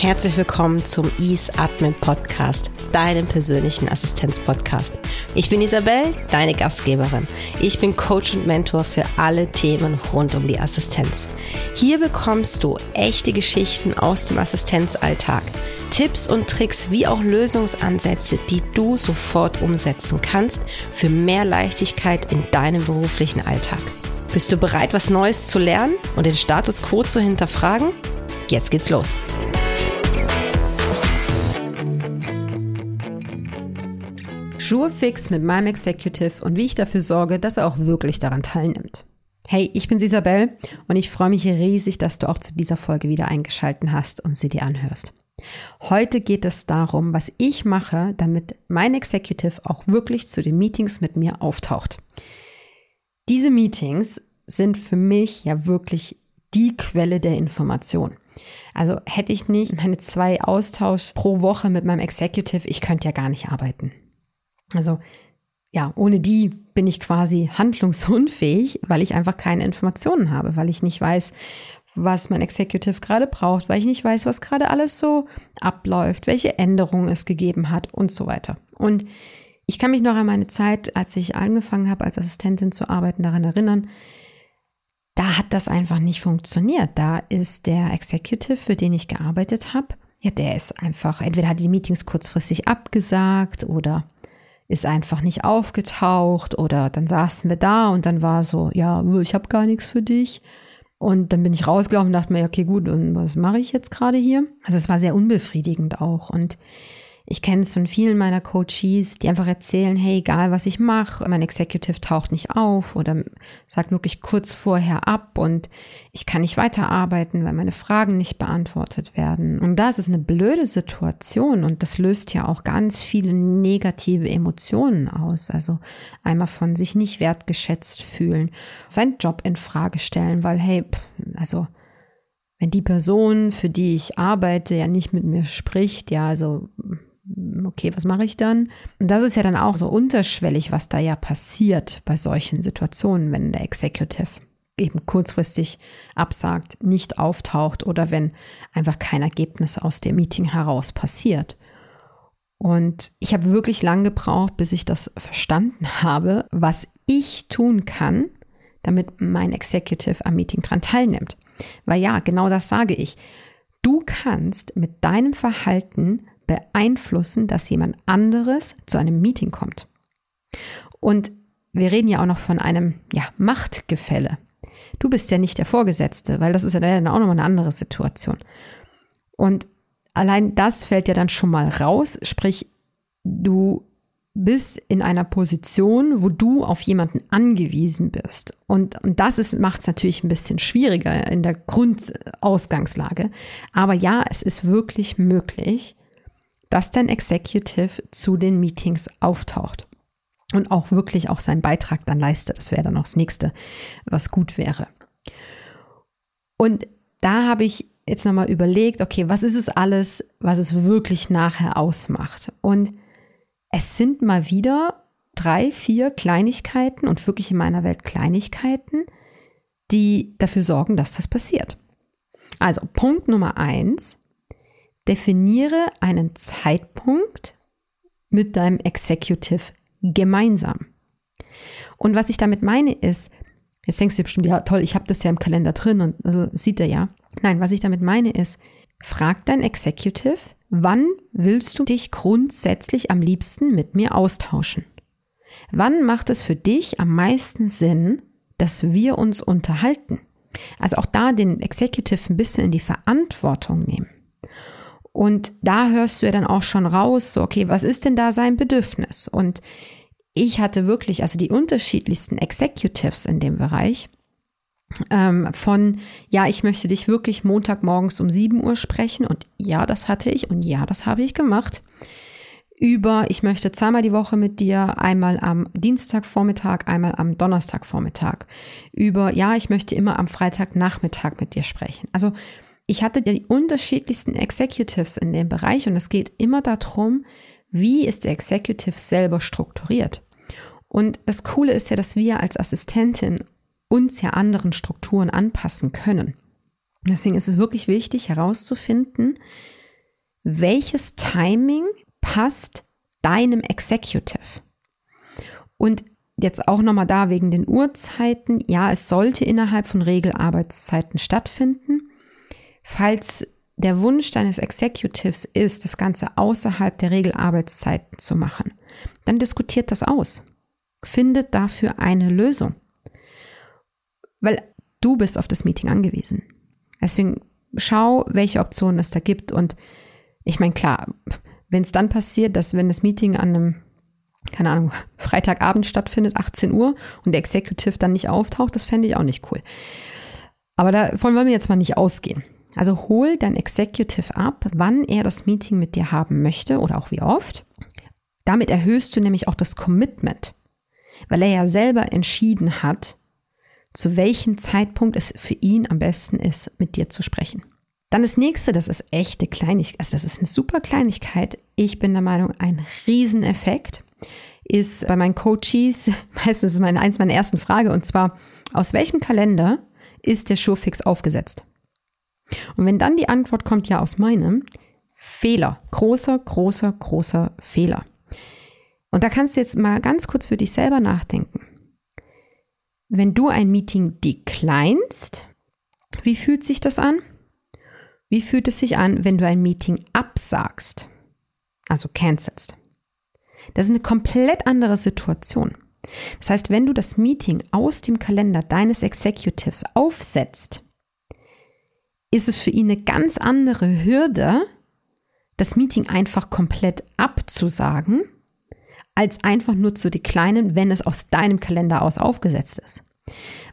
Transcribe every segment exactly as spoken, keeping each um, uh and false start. Herzlich willkommen zum Ease Admin Podcast, deinem persönlichen Assistenz-Podcast. Ich bin Isabel, deine Gastgeberin. Ich bin Coach und Mentor für alle Themen rund um die Assistenz. Hier bekommst du echte Geschichten aus dem Assistenzalltag, Tipps und Tricks wie auch Lösungsansätze, die du sofort umsetzen kannst für mehr Leichtigkeit in deinem beruflichen Alltag. Bist du bereit, was Neues zu lernen und den Status quo zu hinterfragen? Jetzt geht's los! Jourfix mit meinem Executive und wie ich dafür sorge, dass er auch wirklich daran teilnimmt. Hey, ich bin's Isabel und ich freue mich riesig, dass du auch zu dieser Folge wieder eingeschaltet hast und sie dir anhörst. Heute geht es darum, was ich mache, damit mein Executive auch wirklich zu den Meetings mit mir auftaucht. Diese Meetings sind für mich ja wirklich die Quelle der Information. Also hätte ich nicht meine zwei Austausch pro Woche mit meinem Executive, ich könnte ja gar nicht arbeiten. Also ja, ohne die bin ich quasi handlungsunfähig, weil ich einfach keine Informationen habe, weil ich nicht weiß, was mein Executive gerade braucht, weil ich nicht weiß, was gerade alles so abläuft, welche Änderungen es gegeben hat und so weiter. Und ich kann mich noch an meine Zeit, als ich angefangen habe, als Assistentin zu arbeiten, daran erinnern, da hat das einfach nicht funktioniert. Da ist der Executive, für den ich gearbeitet habe, ja, der ist einfach, entweder hat die Meetings kurzfristig abgesagt oder ist einfach nicht aufgetaucht oder dann saßen wir da und dann war so, ja, ich habe gar nichts für dich. Und dann bin ich rausgelaufen und dachte mir, okay, gut, und was mache ich jetzt gerade hier? Also es war sehr unbefriedigend auch und ich kenne es von vielen meiner Coaches, die einfach erzählen, hey, egal was ich mache, mein Executive taucht nicht auf oder sagt wirklich kurz vorher ab und ich kann nicht weiterarbeiten, weil meine Fragen nicht beantwortet werden. Und das ist eine blöde Situation und das löst ja auch ganz viele negative Emotionen aus. Also einmal von sich nicht wertgeschätzt fühlen, seinen Job in Frage stellen, weil hey, also wenn die Person, für die ich arbeite, ja nicht mit mir spricht, ja, also okay, was mache ich dann? Und das ist ja dann auch so unterschwellig, was da ja passiert bei solchen Situationen, wenn der Executive eben kurzfristig absagt, nicht auftaucht oder wenn einfach kein Ergebnis aus dem Meeting heraus passiert. Und ich habe wirklich lange gebraucht, bis ich das verstanden habe, was ich tun kann, damit mein Executive am Meeting dran teilnimmt. Weil ja, genau das sage ich. Du kannst mit deinem Verhalten beeinflussen, dass jemand anderes zu einem Meeting kommt. Und wir reden ja auch noch von einem ja, Machtgefälle. Du bist ja nicht der Vorgesetzte, weil das ist ja dann auch nochmal eine andere Situation. Und allein das fällt ja dann schon mal raus, sprich, du bist in einer Position, wo du auf jemanden angewiesen bist. Und, und das macht es natürlich ein bisschen schwieriger in der Grundausgangslage. Aber ja, es ist wirklich möglich, dass dein Executive zu den Meetings auftaucht und auch wirklich auch seinen Beitrag dann leistet. Das wäre dann auch das Nächste, was gut wäre. Und da habe ich jetzt nochmal überlegt, okay, was ist es alles, was es wirklich nachher ausmacht? Und es sind mal wieder drei, vier Kleinigkeiten und wirklich in meiner Welt Kleinigkeiten, die dafür sorgen, dass das passiert. Also Punkt Nummer eins, definiere einen Zeitpunkt mit deinem Executive gemeinsam. Und was ich damit meine ist, jetzt denkst du bestimmt, ja toll, ich habe das ja im Kalender drin und also, sieht er ja. Nein, was ich damit meine ist, frag dein Executive, wann willst du dich grundsätzlich am liebsten mit mir austauschen? Wann macht es für dich am meisten Sinn, dass wir uns unterhalten? Also auch da den Executive ein bisschen in die Verantwortung nehmen. Und da hörst du ja dann auch schon raus, so okay, was ist denn da sein Bedürfnis? Und ich hatte wirklich, also die unterschiedlichsten Executives in dem Bereich, ähm, von ja, ich möchte dich wirklich Montagmorgens um sieben Uhr sprechen und ja, das hatte ich und ja, das habe ich gemacht, über ich möchte zweimal die Woche mit dir, einmal am Dienstagvormittag, einmal am Donnerstagvormittag, über ja, ich möchte immer am Freitagnachmittag mit dir sprechen. Also ich hatte die unterschiedlichsten Executives in dem Bereich und es geht immer darum, wie ist der Executive selber strukturiert. Und das Coole ist ja, dass wir als Assistentin uns ja anderen Strukturen anpassen können. Deswegen ist es wirklich wichtig herauszufinden, welches Timing passt deinem Executive? Und jetzt auch nochmal da wegen den Uhrzeiten. Ja, es sollte innerhalb von Regelarbeitszeiten stattfinden. Falls der Wunsch deines Executives ist, das Ganze außerhalb der Regelarbeitszeiten zu machen, dann diskutiert das aus. Findet dafür eine Lösung. Weil du bist auf das Meeting angewiesen. Deswegen schau, welche Optionen es da gibt. Und ich meine, klar, wenn es dann passiert, dass wenn das Meeting an einem, keine Ahnung, Freitagabend stattfindet, achtzehn Uhr, und der Executive dann nicht auftaucht, das fände ich auch nicht cool. Aber davon wollen wir jetzt mal nicht ausgehen. Also hol dein Executive ab, wann er das Meeting mit dir haben möchte oder auch wie oft. Damit erhöhst du nämlich auch das Commitment, weil er ja selber entschieden hat, zu welchem Zeitpunkt es für ihn am besten ist, mit dir zu sprechen. Dann das nächste, das ist echte Kleinigkeit, also das ist eine super Kleinigkeit. Ich bin der Meinung, ein Rieseneffekt ist bei meinen Coaches, meistens ist meine, eins meiner ersten Frage, und zwar, aus welchem Kalender ist der Jourfix aufgesetzt? Und wenn dann die Antwort kommt, ja, aus meinem, Fehler, großer, großer, großer Fehler. Und da kannst du jetzt mal ganz kurz für dich selber nachdenken. Wenn du ein Meeting declinest, wie fühlt sich das an? Wie fühlt es sich an, wenn du ein Meeting absagst? Also cancelst. Das ist eine komplett andere Situation. Das heißt, wenn du das Meeting aus dem Kalender deines Executives aufsetzt, ist es für ihn eine ganz andere Hürde, das Meeting einfach komplett abzusagen, als einfach nur zu declinen, wenn es aus deinem Kalender aus aufgesetzt ist.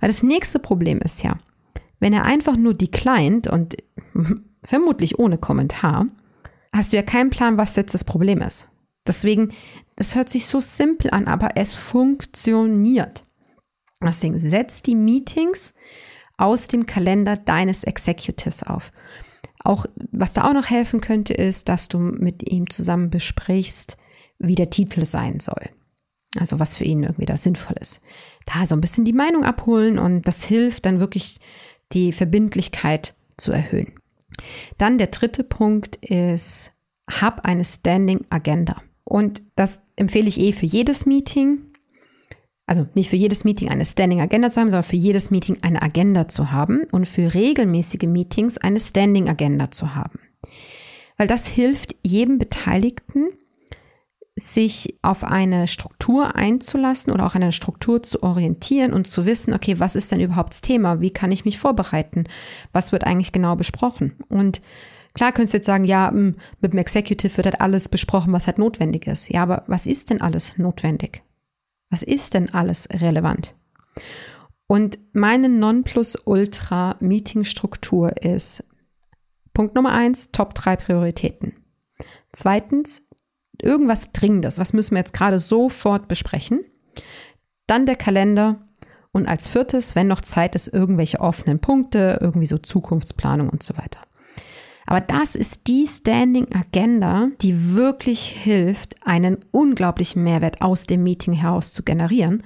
Weil das nächste Problem ist ja, wenn er einfach nur declined und vermutlich ohne Kommentar, hast du ja keinen Plan, was jetzt das Problem ist. Deswegen, das hört sich so simpel an, aber es funktioniert. Deswegen setz die Meetings aus dem Kalender deines Executives auf. Auch, was da auch noch helfen könnte, ist, dass du mit ihm zusammen besprichst, wie der Titel sein soll. Also was für ihn irgendwie da sinnvoll ist. Da so ein bisschen die Meinung abholen, und das hilft dann wirklich, die Verbindlichkeit zu erhöhen. Dann der dritte Punkt ist, hab eine Standing Agenda. Und das empfehle ich eh für jedes Meeting. Also nicht für jedes Meeting eine Standing Agenda zu haben, sondern für jedes Meeting eine Agenda zu haben und für regelmäßige Meetings eine Standing Agenda zu haben. Weil das hilft jedem Beteiligten, sich auf eine Struktur einzulassen oder auch an einer Struktur zu orientieren und zu wissen, okay, was ist denn überhaupt das Thema? Wie kann ich mich vorbereiten? Was wird eigentlich genau besprochen? Und klar könntest du jetzt sagen, ja, mit dem Executive wird halt alles besprochen, was halt notwendig ist. Ja, aber was ist denn alles notwendig? Was ist denn alles relevant? Und meine Nonplusultra-Meeting-Struktur ist Punkt Nummer eins, Top drei Prioritäten. Zweitens, irgendwas Dringendes, was müssen wir jetzt gerade sofort besprechen. Dann der Kalender und als viertes, wenn noch Zeit ist, irgendwelche offenen Punkte, irgendwie so Zukunftsplanung und so weiter. Aber das ist die Standing Agenda, die wirklich hilft, einen unglaublichen Mehrwert aus dem Meeting heraus zu generieren,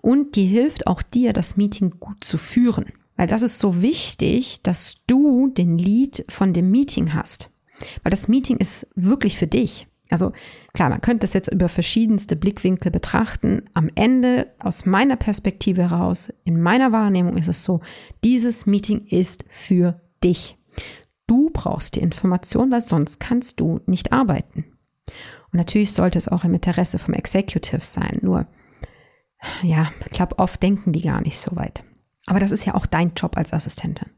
und die hilft auch dir, das Meeting gut zu führen. Weil das ist so wichtig, dass du den Lead von dem Meeting hast. Weil das Meeting ist wirklich für dich. Also klar, man könnte das jetzt über verschiedenste Blickwinkel betrachten. Am Ende, aus meiner Perspektive heraus, in meiner Wahrnehmung ist es so, dieses Meeting ist für dich. Du brauchst die Information, weil sonst kannst du nicht arbeiten. Und natürlich sollte es auch im Interesse vom Executive sein. Nur, ja, ich glaube, oft denken die gar nicht so weit. Aber das ist ja auch dein Job als Assistentin.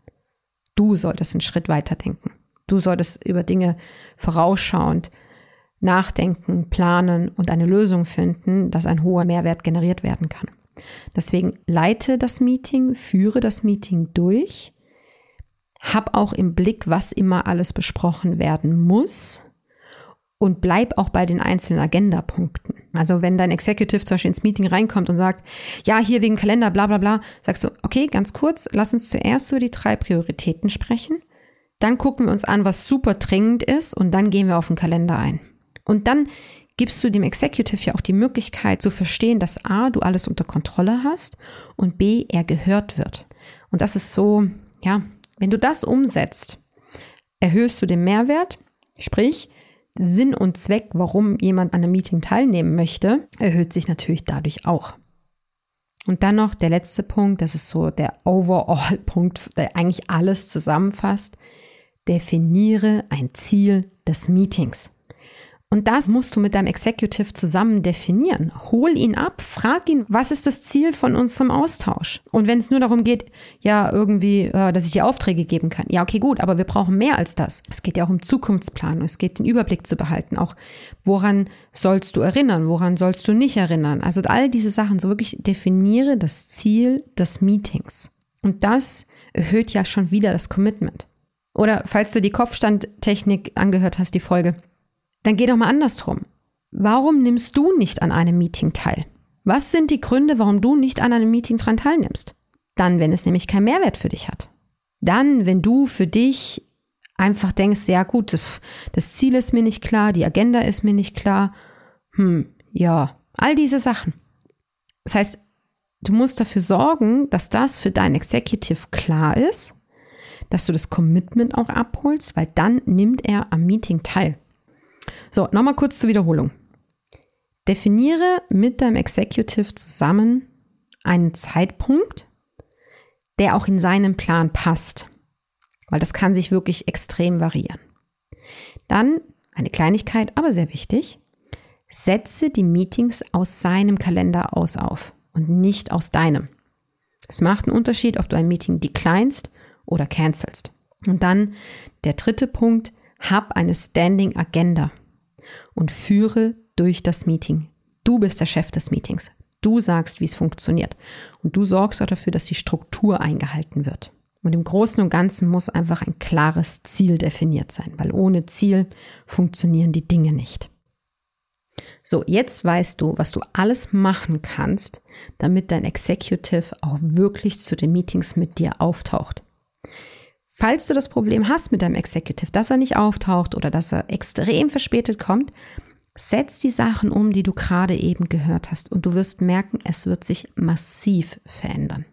Du solltest einen Schritt weiter denken. Du solltest über Dinge vorausschauend nachdenken, planen und eine Lösung finden, dass ein hoher Mehrwert generiert werden kann. Deswegen leite das Meeting, führe das Meeting durch, hab auch im Blick, was immer alles besprochen werden muss, und bleib auch bei den einzelnen Agendapunkten. Also wenn dein Executive zum Beispiel ins Meeting reinkommt und sagt, ja, hier wegen Kalender, bla bla bla, sagst du, okay, ganz kurz, lass uns zuerst über die drei Prioritäten sprechen, dann gucken wir uns an, was super dringend ist, und dann gehen wir auf den Kalender ein. Und dann gibst du dem Executive ja auch die Möglichkeit zu verstehen, dass A, du alles unter Kontrolle hast und B, er gehört wird. Und das ist so, ja, wenn du das umsetzt, erhöhst du den Mehrwert, Sprich, Sinn und Zweck, warum jemand an einem Meeting teilnehmen möchte, erhöht sich natürlich dadurch auch. Und dann noch der letzte Punkt, das ist so der Overall-Punkt, der eigentlich alles zusammenfasst. Definiere ein Ziel des Meetings. Und das musst du mit deinem Executive zusammen definieren. Hol ihn ab, frag ihn, was ist das Ziel von unserem Austausch? Und wenn es nur darum geht, ja irgendwie, äh, dass ich dir Aufträge geben kann. Ja, okay, gut, aber wir brauchen mehr als das. Es geht ja auch um Zukunftsplanung, es geht, den Überblick zu behalten. Auch woran sollst du erinnern, woran sollst du nicht erinnern? Also all diese Sachen, so wirklich definiere das Ziel des Meetings. Und das erhöht ja schon wieder das Commitment. Oder falls du die Kopfstandtechnik angehört hast, die Folge, dann geh doch mal andersrum. Warum nimmst du nicht an einem Meeting teil? Was sind die Gründe, warum du nicht an einem Meeting dran teilnimmst? Dann, wenn es nämlich keinen Mehrwert für dich hat. Dann, wenn du für dich einfach denkst, ja gut, das Ziel ist mir nicht klar, die Agenda ist mir nicht klar. Hm, ja, all diese Sachen. Das heißt, du musst dafür sorgen, dass das für dein Executive klar ist, dass du das Commitment auch abholst, weil dann nimmt er am Meeting teil. So, nochmal kurz zur Wiederholung. Definiere mit deinem Executive zusammen einen Zeitpunkt, der auch in seinen Plan passt, weil das kann sich wirklich extrem variieren. Dann, eine Kleinigkeit, aber sehr wichtig, setze die Meetings aus seinem Kalender aus auf und nicht aus deinem. Es macht einen Unterschied, ob du ein Meeting declinest oder cancelst. Und dann der dritte Punkt, hab eine Standing Agenda und führe durch das Meeting. Du bist der Chef des Meetings. Du sagst, wie es funktioniert. Und du sorgst auch dafür, dass die Struktur eingehalten wird. Und im Großen und Ganzen muss einfach ein klares Ziel definiert sein, weil ohne Ziel funktionieren die Dinge nicht. So, jetzt weißt du, was du alles machen kannst, damit dein Executive auch wirklich zu den Meetings mit dir auftaucht. Falls du das Problem hast mit deinem Executive, dass er nicht auftaucht oder dass er extrem verspätet kommt, setz die Sachen um, die du gerade eben gehört hast und du wirst merken, es wird sich massiv verändern.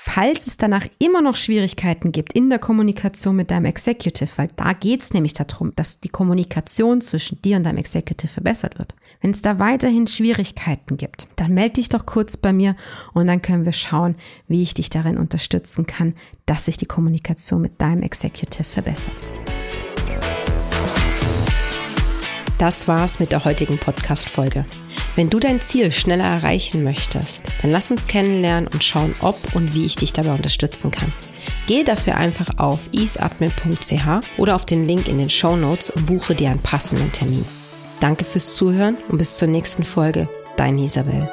Falls es danach immer noch Schwierigkeiten gibt in der Kommunikation mit deinem Executive, weil da geht es nämlich darum, dass die Kommunikation zwischen dir und deinem Executive verbessert wird. Wenn es da weiterhin Schwierigkeiten gibt, dann melde dich doch kurz bei mir und dann können wir schauen, wie ich dich darin unterstützen kann, dass sich die Kommunikation mit deinem Executive verbessert. Das war's mit der heutigen Podcast-Folge. Wenn du dein Ziel schneller erreichen möchtest, dann lass uns kennenlernen und schauen, ob und wie ich dich dabei unterstützen kann. Gehe dafür einfach auf ease admin punkt c h oder auf den Link in den Shownotes und buche dir einen passenden Termin. Danke fürs Zuhören und bis zur nächsten Folge. Deine Isabel.